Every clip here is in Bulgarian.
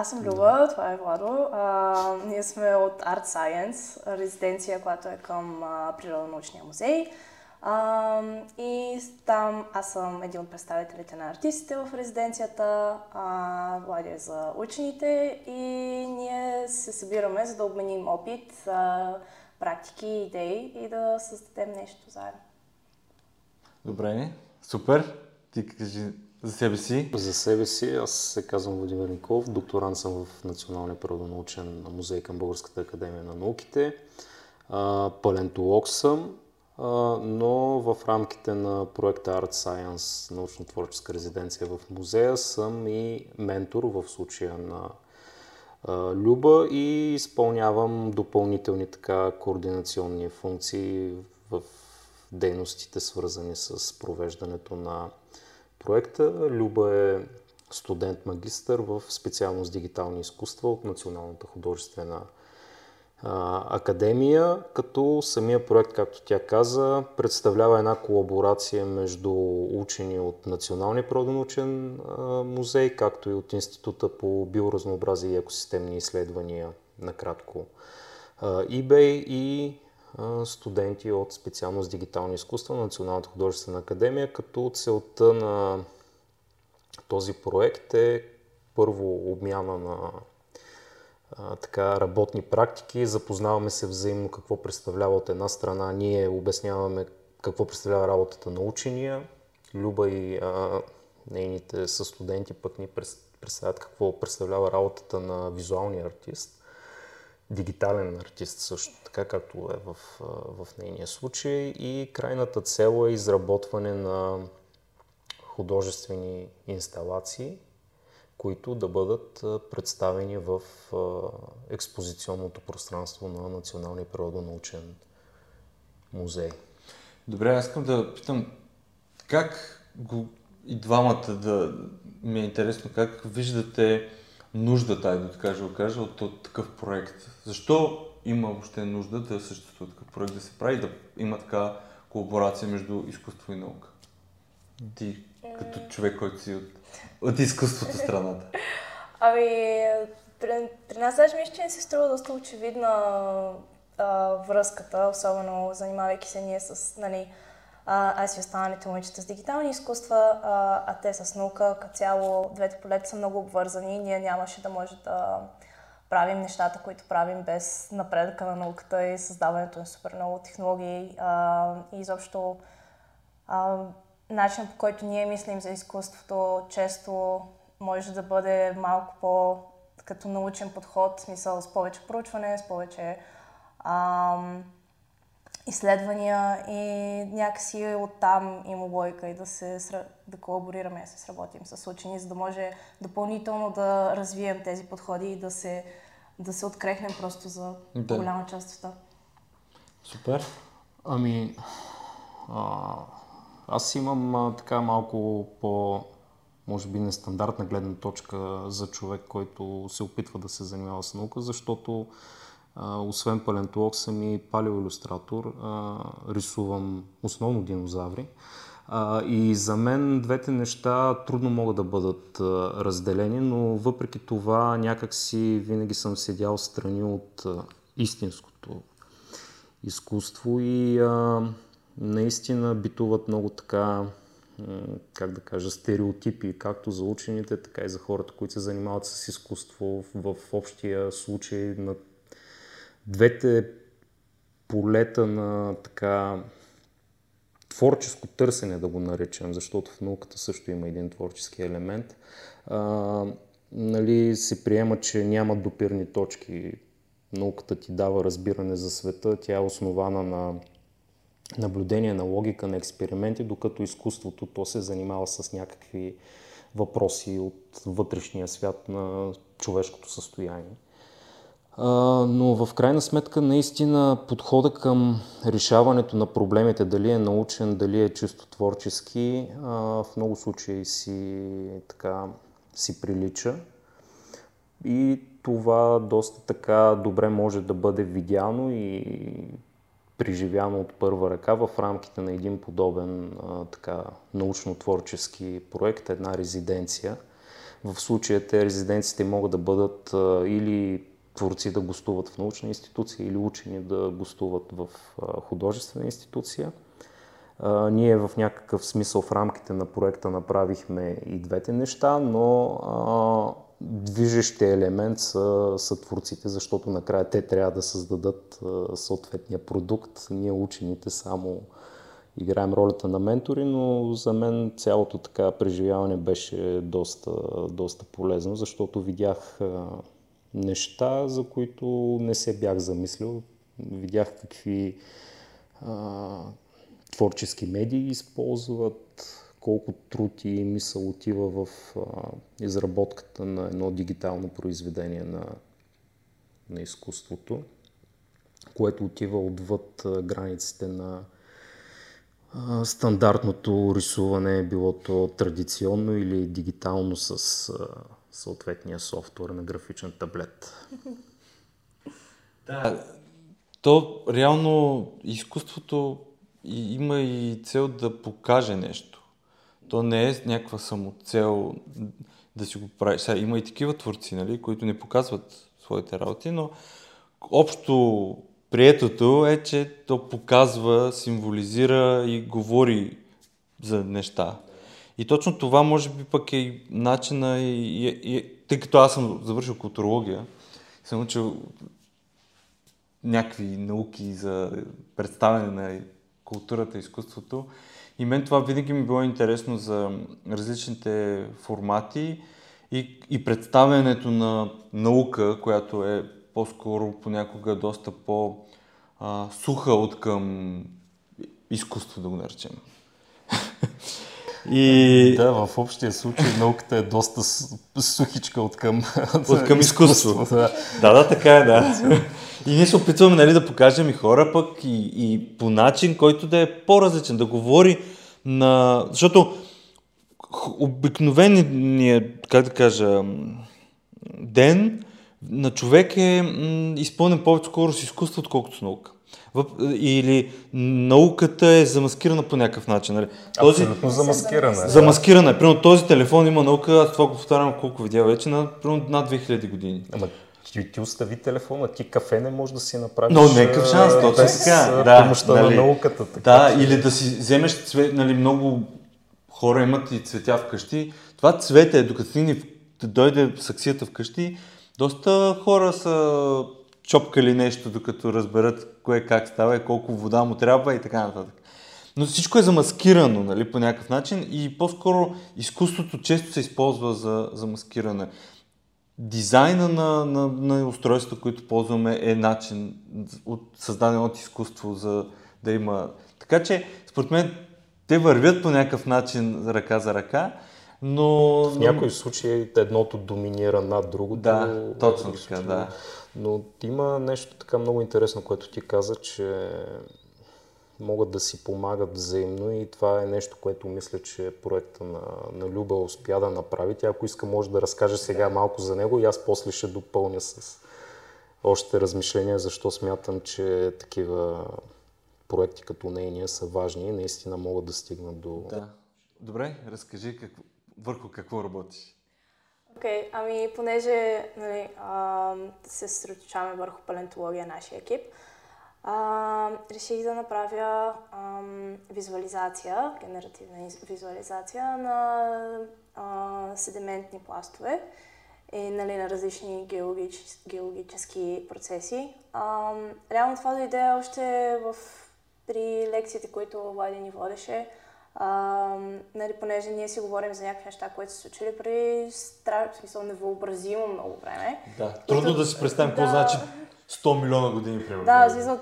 Аз съм Люба, това е Владо. Ние сме от Art Science, резиденция, която е към Природонаучния музей. И там аз съм един от представителите на артистите в резиденцията, Влади е за учените и ние се събираме, за да обменим опит, практики, идеи и да създадем нещо заедно. Добре, супер! Ти кажи за себе си. За себе си аз се казвам Владимир Верников, докторант съм в Националния природонаучен музей към Българската академия на науките. Палеонтолог съм. Но в рамките на проекта Art Science, научно-творческа резиденция в музея, съм и ментор в случая на Люба и изпълнявам допълнителни така координационни функции в дейностите, свързани с провеждането на проекта. Люба е студент-магистър в специалност дигитални изкуства от Националната художествена академия, като самия проект, както тя каза, представлява една колаборация между учени от Националния природонаучен музей, както и от Института по биоразнообразие и екосистемни изследвания, накратко eBay, и студенти от специалност дигитални изкуства на Националната художествена академия, като целта на този проект е първо обмяна на така работни практики, запознаваме се взаимно какво представлява от една страна, ние обясняваме какво представлява работата на учения, Люба и нейните състуденти пък ни представят какво представлява работата на визуалния артист, дигитален артист също, така както е в нейния случай, и крайната цел е изработване на художествени инсталации, които да бъдат представени в експозиционното пространство на Националния природонаучен музей. Добре, аз искам да питам, как и двамата, ми е интересно, как виждате нуждата, да кажа, от такъв проект? Защо има въобще нужда да съществува такъв проект, да се прави, да има така колаборация между изкуство и наука? Ти, като човек, който си от изкуството страната. При нас даже мисля, че не се струва доста очевидна връзката, особено занимавайки се ние с, аз и останалите момичета с дигитални изкуства, а те с наука, като цяло двете полета са много обвързани. Ние нямаше да може да правим нещата, които правим без напредъка на науката и създаването на супер много технологии и изобщо начинът, по който ние мислим за изкуството, често може да бъде малко по-като научен подход, в смисъл с повече проучване, с повече изследвания и някакси оттам има логика и да колаборираме, да се сработим с учени, за да може допълнително да развием тези подходи и да се открехнем просто за голяма част. Супер. Аз имам така малко по, може би, нестандартна гледна точка за човек, който се опитва да се занимава с наука, защото освен палеонтолог съм и палеоилюстратор, рисувам основно динозаври. И за мен двете неща трудно могат да бъдат разделени, но въпреки това някакси винаги съм седял встрани от истинското изкуство и наистина битуват много така, как да кажа, стереотипи, както за учените, така и за хората, които се занимават с изкуство. В общия случай на двете полета на така творческо търсене, да го наречем, защото в науката също има един творчески елемент, се приема, че няма допирни точки. Науката ти дава разбиране за света, тя е основана на наблюдение, на логика, на експерименти, докато изкуството то се занимава с някакви въпроси от вътрешния свят на човешкото състояние. Но в крайна сметка наистина подхода към решаването на проблемите, дали е научен, дали е чисто творчески, в много случаи си прилича. И това доста така добре може да бъде видяно и преживяно от първа ръка в рамките на един подобен научно-творчески проект, една резиденция, В случая те резиденците могат да бъдат или творци да гостуват в научна институция, или учени да гостуват в художествена институция. Ние в някакъв смисъл в рамките на проекта направихме и двете неща, но движещия елемент са творците, защото накрая те трябва да създадат съответния продукт. Ние учените само играем ролята на ментори, но за мен цялото така преживяване беше доста полезно, защото видях неща, за които не се бях замислил. Видях какви творчески медии използват, колко труд и мисъл отива в изработката на едно дигитално произведение на изкуството, което отива отвъд границите на стандартното рисуване, било то традиционно или дигитално с съответния софтуер на графичен таблет. Да, то реално изкуството има и цел да покаже нещо. То не е някаква самоцел да си го прави. Сега има и такива творци, нали, които не показват своите работи, но общо приетото е, че то показва, символизира и говори за неща. И точно това може би пък е начина тъй като аз съм завършил културология, съм учил някакви науки за представяне на културата и изкуството. И мен това винаги ми било интересно за различните формати и представянето на наука, която е по-скоро понякога доста по-суха от към изкуство, да го наречем. И... Да, в общия случай науката е доста сухичка от към изкуство. Да, така е, да. И ние се опитваме, нали, да покажем и хора пък и по начин, който да е по-различен, да говори на... Защото обикновеният, как да кажа, ден на човек е изпълнен повече-скоро с изкуство, отколкото с наука. Или науката е замаскирана по някакъв начин. Нали? Абсолютно замаскирана. Замаскирана е. Примерно този телефон има наука, аз това го повтарям колко видя вече, над 2000 години. Ама ти остави телефона, ти кафе не можеш да си направиш. Но някакъв шанс, то е така. Да, помощта, нали, на науката. Така, да, че... или да си вземеш цвет, нали, много хора имат и цветя вкъщи. Това цвете, докато дойде саксията вкъщи, доста хора са чопкали нещо, докато разберат кое как става и колко вода му трябва и така нататък. Но всичко е замаскирано, нали, по някакъв начин, и по-скоро изкуството често се използва за замаскиране. Дизайна на устройството, които ползваме, е начин създаден от изкуство, за да има... Така че, според мен, те вървят по някакъв начин ръка за ръка. Но... В някои случаи едното доминира над другото. Да, точно така, да. Но има нещо така много интересно, което ти каза, че могат да си помагат взаимно, и това е нещо, което мисля, че проекта на Люба успя да направи. Тя, ако иска, може да разкаже сега малко за него и аз после ще допълня с още размишления, защо смятам, че такива проекти като нейния са важни и наистина могат да стигнат до... Да. Добре, разкажи върху какво работиш. Окей, ами понеже, нали, се съсредоточаваме върху палеонтология нашия екип, реших да направя визуализация, генеративна визуализация на седиментни пластове и, нали, на различни геологически процеси. Реално това дойде още при лекциите, които Влади ни водеше. Нали, понеже ние си говорим за някакви неща, които се случили преди невъобразимо много време. Да, трудно да си представим какво значи 100 милиона години примерно. Да,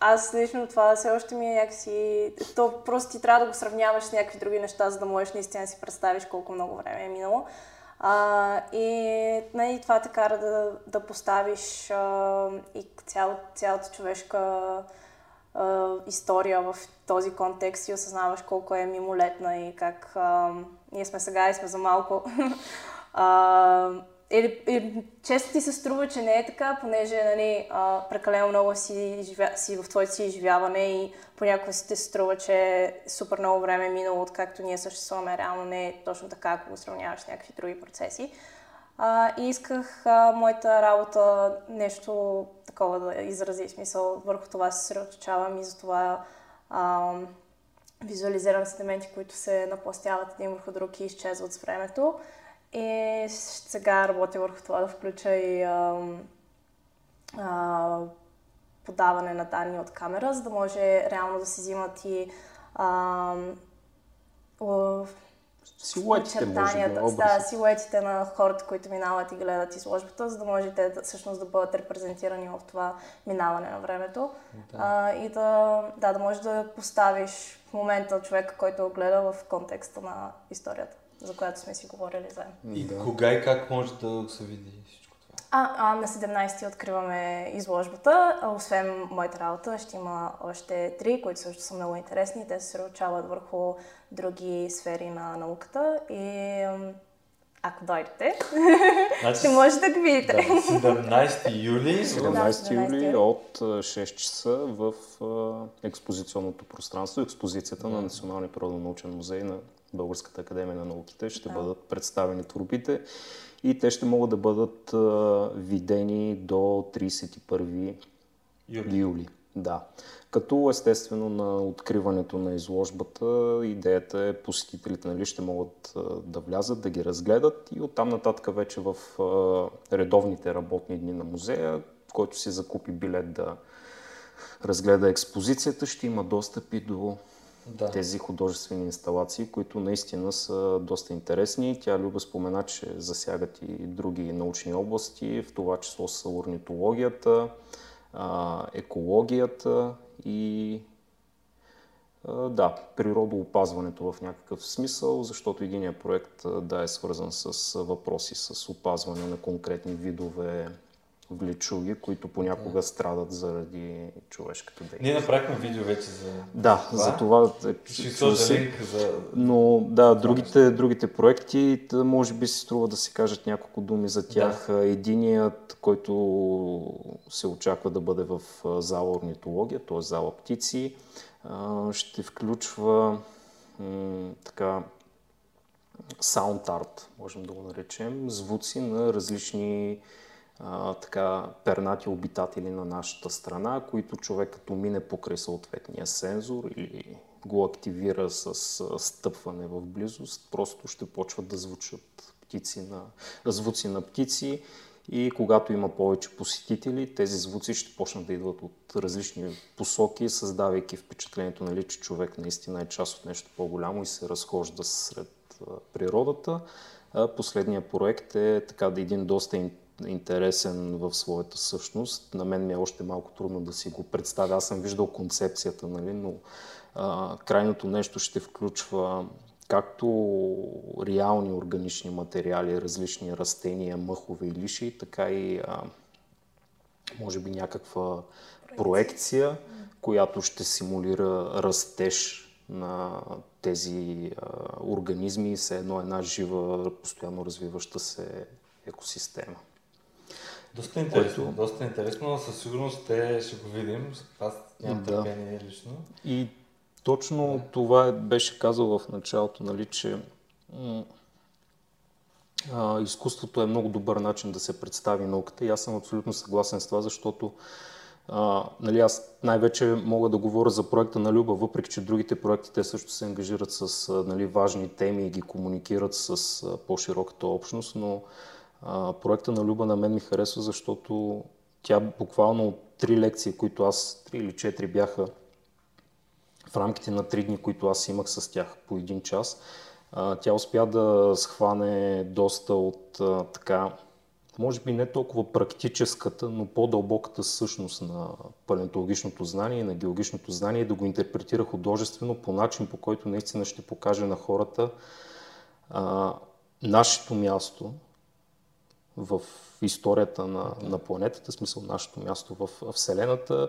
аз лично това все още ми е някакси... То просто ти трябва да го сравняваш с някакви други неща, за да можеш наистина си представиш колко много време е минало. И, нали, това те кара да поставиш и цялата човешка история в този контекст и осъзнаваш колко е мимолетна и как ние сме сега и сме за малко. Често ти се струва, че не е така, понеже нали, прекалено много си в твоето си изживяване и понякога си ти се струва, че е супер много време минало, откакто ние съществуваме. Реално не е точно така, ако го сравняваш с някакви други процеси. И исках моята работа нещо такова да изрази, смисъл върху това се съсредоточавам и затова визуализирам с елементи, които се напластяват един върху друг и изчезват с времето. И сега работя върху това да включа и подаване на данни от камера, за да може реално да се взимат и силуетите, силуетите на хората, които минават и гледат изложбата, за да може те всъщност да бъдат репрезентирани в това минаване на времето. Да. И да може да поставиш в момента човека, който го гледа в контекста на историята, за която сме си говорили заедно. И да. Кога и как може да се види всичко това? На 17-ти откриваме изложбата. Освен моята работа, ще има още 3, които също са много интересни. Те се съсредоточават върху други сфери на науката и ако дойдете, ще можете да ги видите. Да, 17 юли от 6 часа в експозиционното пространство, експозицията на Националния природонаучен музей на Българската академия на науките ще бъдат представени творбите и те ще могат да бъдат видени до 31 юли. Да. Като естествено на откриването на изложбата идеята е посетителите нали, ще могат да влязат, да ги разгледат и оттам нататък вече в редовните работни дни на музея, който си закупи билет да разгледа експозицията, ще има достъп и до тези художествени инсталации, които наистина са доста интересни. Тя Люба спомена, че засягат и други научни области, в това число са орнитологията, екологията и природоопазването в някакъв смисъл, защото единият проект е свързан с въпроси с опазване на конкретни видове влечуги, които понякога страдат заради човешката дейност. Ние направихме видео вече за това. Да, за това но да, другите проекти, може би се струва да се кажат няколко думи за тях. Да. Единият, който се очаква да бъде в зала орнитология, т.е. зала птици, ще включва така саунд арт, можем да го наречем, звуци на различни пернати обитатели на нашата страна, които човек като мине покрай съответния сензор или го активира с стъпване в близост, просто ще почват да звучат звуци на птици и когато има повече посетители, тези звуци ще почнат да идват от различни посоки, създавайки впечатлението, нали, че човек наистина е част от нещо по-голямо и се разхожда сред природата. Последният проект е един доста интересен в своята същност. На мен ми е още малко трудно да си го представя. Аз съм виждал концепцията, нали, но крайното нещо ще включва както реални органични материали, различни растения, мъхове и лиши, така и може би някаква проекция, която ще симулира растеж на тези организми и все едно една жива, постоянно развиваща се екосистема. Доста интересно, със сигурност те ще го видим, аз нямам търпение лично. И точно това беше казал в началото, нали, че изкуството е много добър начин да се представи науката и аз съм абсолютно съгласен с това, защото аз най-вече мога да говоря за проекта на Люба, въпреки че другите проекти те също се ангажират с важни теми и ги комуникират с по-широката общност, но проекта на Люба на мен ми харесва, защото тя буквално от 3 лекции, които 3 или 4 бяха в рамките на 3 дни, които аз имах с тях по 1 час, тя успя да схване доста от може би не толкова практическата, но по-дълбоката същност на палеонтологичното знание и на геологичното знание и да го интерпретира художествено по начин, по който наистина ще покаже на хората нашето място в историята на планетата, в смисъл нашето място в Вселената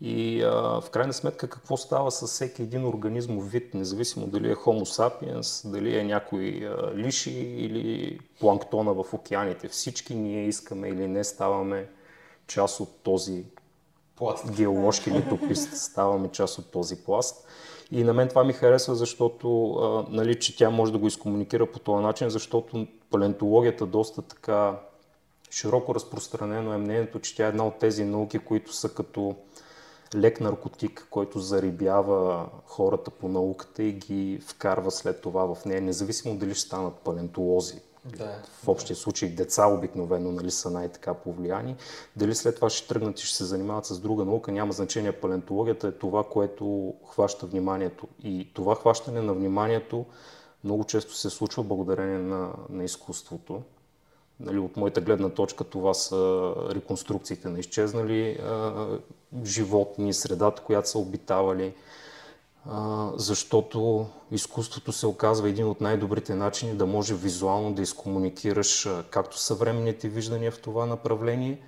и в крайна сметка какво става с всеки един организмов вид, независимо дали е Homo sapiens, дали е някой лиши или планктона в океаните. Всички ние искаме или не ставаме част от този пласт. Геоложки литопист, ставаме част от този пласт. И на мен това ми харесва, защото нали, че тя може да го изкомуникира по този начин, защото палеонтологията доста така широко разпространено е мнението, че тя е една от тези науки, които са като лек наркотик, който зарибява хората по науката и ги вкарва след това в нея, независимо дали ще станат палеонтолози. Да, в общия случай деца обикновено нали, са най-така повлияни. Дали след това ще тръгнат и ще се занимават с друга наука, няма значение. Палеонтологията е това, което хваща вниманието. И това хващане на вниманието много често се случва благодарение на изкуството. Нали, от моята гледна точка това са реконструкциите на изчезнали животни, средата, която са обитавали. Защото изкуството се оказва един от най-добрите начини да може визуално да изкомуникираш както съвременните виждания в това направление,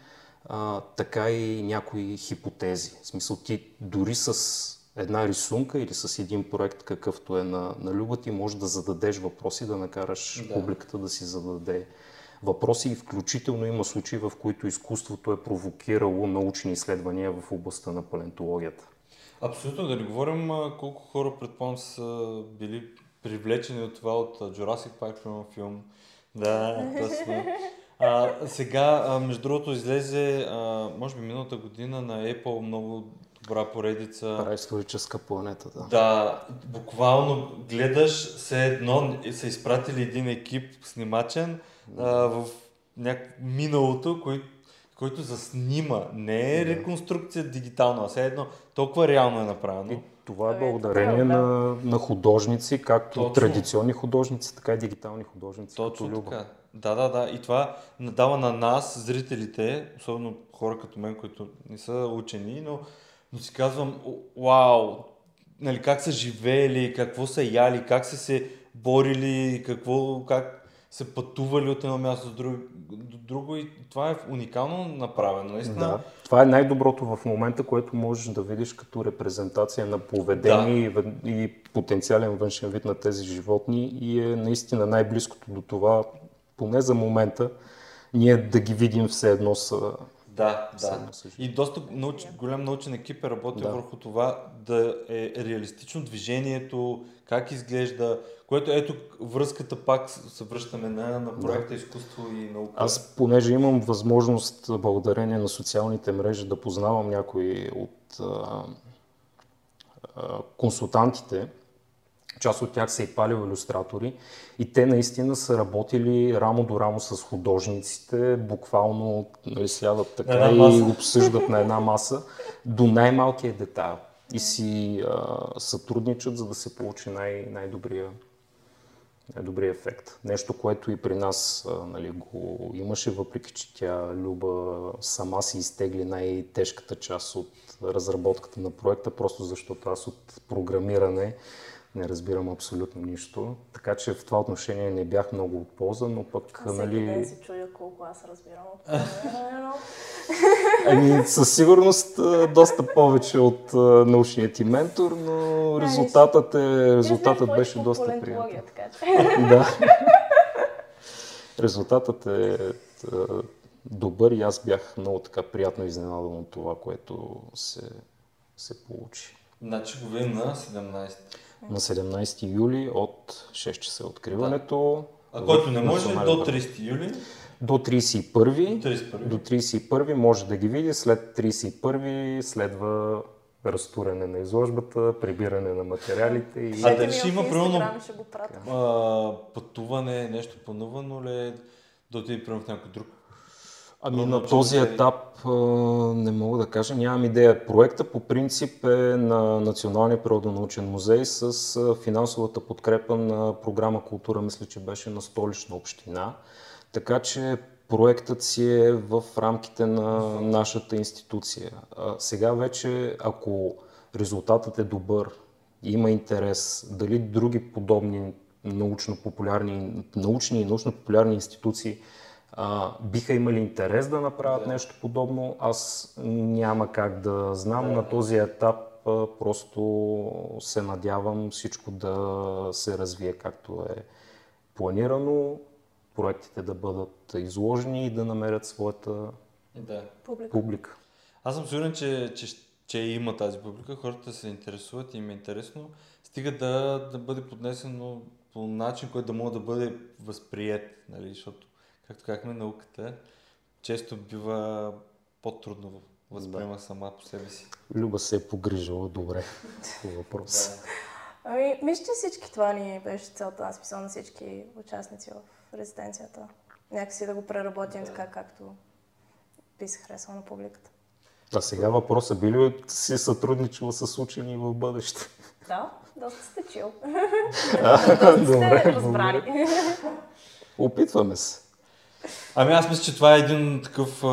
така и някои хипотези. В смисъл ти дори с една рисунка или с един проект, какъвто е на Люба, ти можеш да зададеш въпроси, да накараш публиката да си зададе въпроси и включително има случаи, в които изкуството е провокирало научни изследвания в областта на палеонтологията. Абсолютно, да не говорим колко хора, предполагам, са били привлечени от това, от Jurassic Park филм. Да, точно. Сега, между другото, излезе, може би миналата година, на Apple много добра поредица. Праисторическа планета, да. Да, буквално гледаш, все едно са изпратили един екип снимачен в миналото, който заснима. Не е реконструкция дигитална, а все едно толкова реално е направено. И това е благодарение на художници, както точно традиционни художници, така и дигитални художници. Точно така. Да. И това дава на нас, зрителите, особено хора като мен, които не са учени, но си казвам, вау, нали, как са живели, какво са яли, как са се борили, как се пътували от едно място до друго и това е уникално направено. Наистина. Да, това е най-доброто в момента, което можеш да видиш като репрезентация на поведение и потенциален външен вид на тези животни и е наистина най-близкото до това, поне за момента, ние да ги видим все едно са. Да. И доста голям научен екип е работил върху това да е реалистично движението, как изглежда, което ето връзката пак се връщаме на проекта изкуство и наука. Аз понеже имам възможност благодарение на социалните мрежи да познавам някои от консултантите, част от тях са и палеоилюстратори и те наистина са работили рамо до рамо с художниците, буквално нали, сядат така и обсъждат на една маса до най-малкия детайл и си сътрудничат, за да се получи най-добрия ефект. Нещо, което и при нас нали, го имаше, въпреки че тя Люба сама си изтегли най-тежката част от разработката на проекта, просто защото аз от програмиране не разбирам абсолютно нищо, така че в това отношение не бях много от полза, но пък... Всеки ден се чудя колко аз разбирам от това. Със сигурност доста повече от научния ти ментор, но резултатът беше доста приятен. Резултатът е добър и аз бях много така приятно изненадан от това, което се получи. Значи го видим на 17. На 17 юли от 6 часа откриването. Да. А който не може до 30 юли? До 31. До 31 може да ги види. След 31 следва разтуряне на изложбата, прибиране на материалите. И... А дали ще има пътуване, нещо планувано ли да отиде в някой друг? На този етап не мога да кажа, нямам идея. Проекта по принцип е на Националния природонаучен музей с финансовата подкрепа на програма Култура, мисля, че беше на Столична община. Така че проектът си е в рамките на нашата институция. Сега вече, ако резултатът е добър, има интерес, дали други подобни научно-популярни, научни и научно-популярни институции биха имали интерес да направят нещо подобно, аз няма как да знам. На този етап просто се надявам всичко да се развие както е планирано, проектите да бъдат изложени и да намерят своята публика. Аз съм сигурен, че има тази публика, хората се интересуват и им е интересно, стига да бъде поднесено по начин, който да може да бъде възприет, нали? Защото, както казахме, науката често бива по-трудно възприема сама по себе си. Люба се е погрижала добре по въпроса. Ами, мисля, че всички това ни беше целта, смисъл на всички участници в резиденцията. Някакси да го преработим така, както би се харесало на публиката. А сега въпросът, би ли си сътрудничала с учени в бъдеще? Да, доста сте чил. Добре, разбрали. Опитваме се. Ами аз мисля, че това е един такъв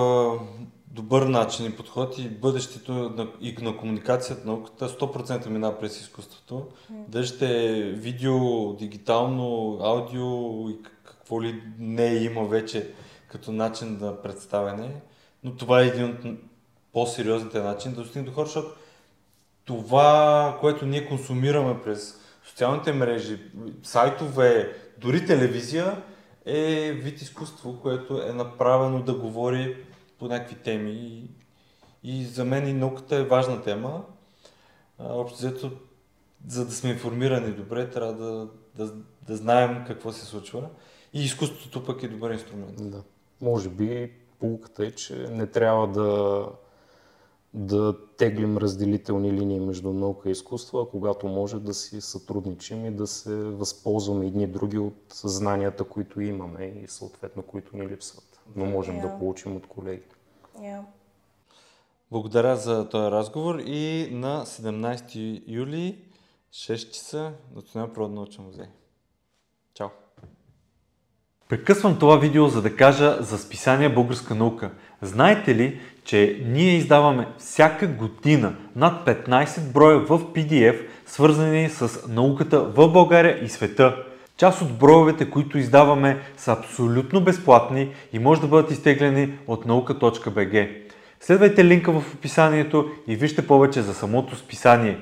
добър начин и подход, и бъдещето и на комуникацията, науката 100% мина през изкуството. Дали ще е видео, дигитално, аудио и какво ли не има вече като начин на представяне, но това е един от по-сериозните начини да достигне до хора, защото това, което ние консумираме през социалните мрежи, сайтове, дори телевизия, е вид изкуство, което е направено да говори по някакви теми. И за мен и науката е важна тема. Общо взето, за да сме информирани добре, трябва да знаем какво се случва. И изкуството пък е добър инструмент. Да. Може би полуката е, че не трябва да теглим разделителни линии между наука и изкуство, а когато може да си сътрудничим и да се възползваме едни други от знанията, които имаме и съответно, които ни липсват. Но можем да получим от колеги. Благодаря за този разговор и на 17 юли 6 часа Националния природонаучен музей. Чао! Прекъсвам това видео, за да кажа за списание Българска наука. Знаете ли, че ние издаваме всяка година над 15 броя в PDF, свързани с науката в България и света. Част от броевете, които издаваме, са абсолютно безплатни и може да бъдат изтеглени от nauka.bg. Следвайте линка в описанието и вижте повече за самото списание.